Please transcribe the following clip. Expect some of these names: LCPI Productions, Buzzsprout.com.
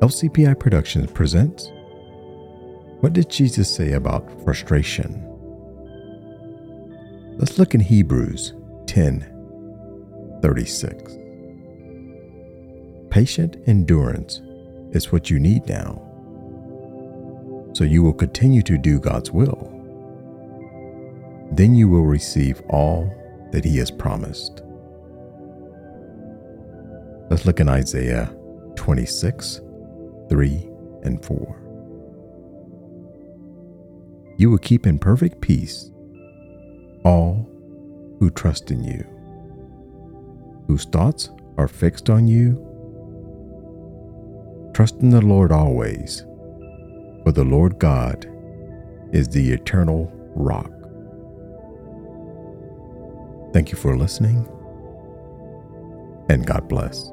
LCPI Productions presents, What did Jesus say about frustration? Let's look in Hebrews 10:36. Patient endurance is what you need now, so you will continue to do God's will. Then you will receive all that He has promised. Let's look in Isaiah 26:3-4. You will keep in perfect peace all who trust in you, whose thoughts are fixed on you. Trust in the Lord always, for the Lord God is the eternal rock. Thank you for listening, and God bless.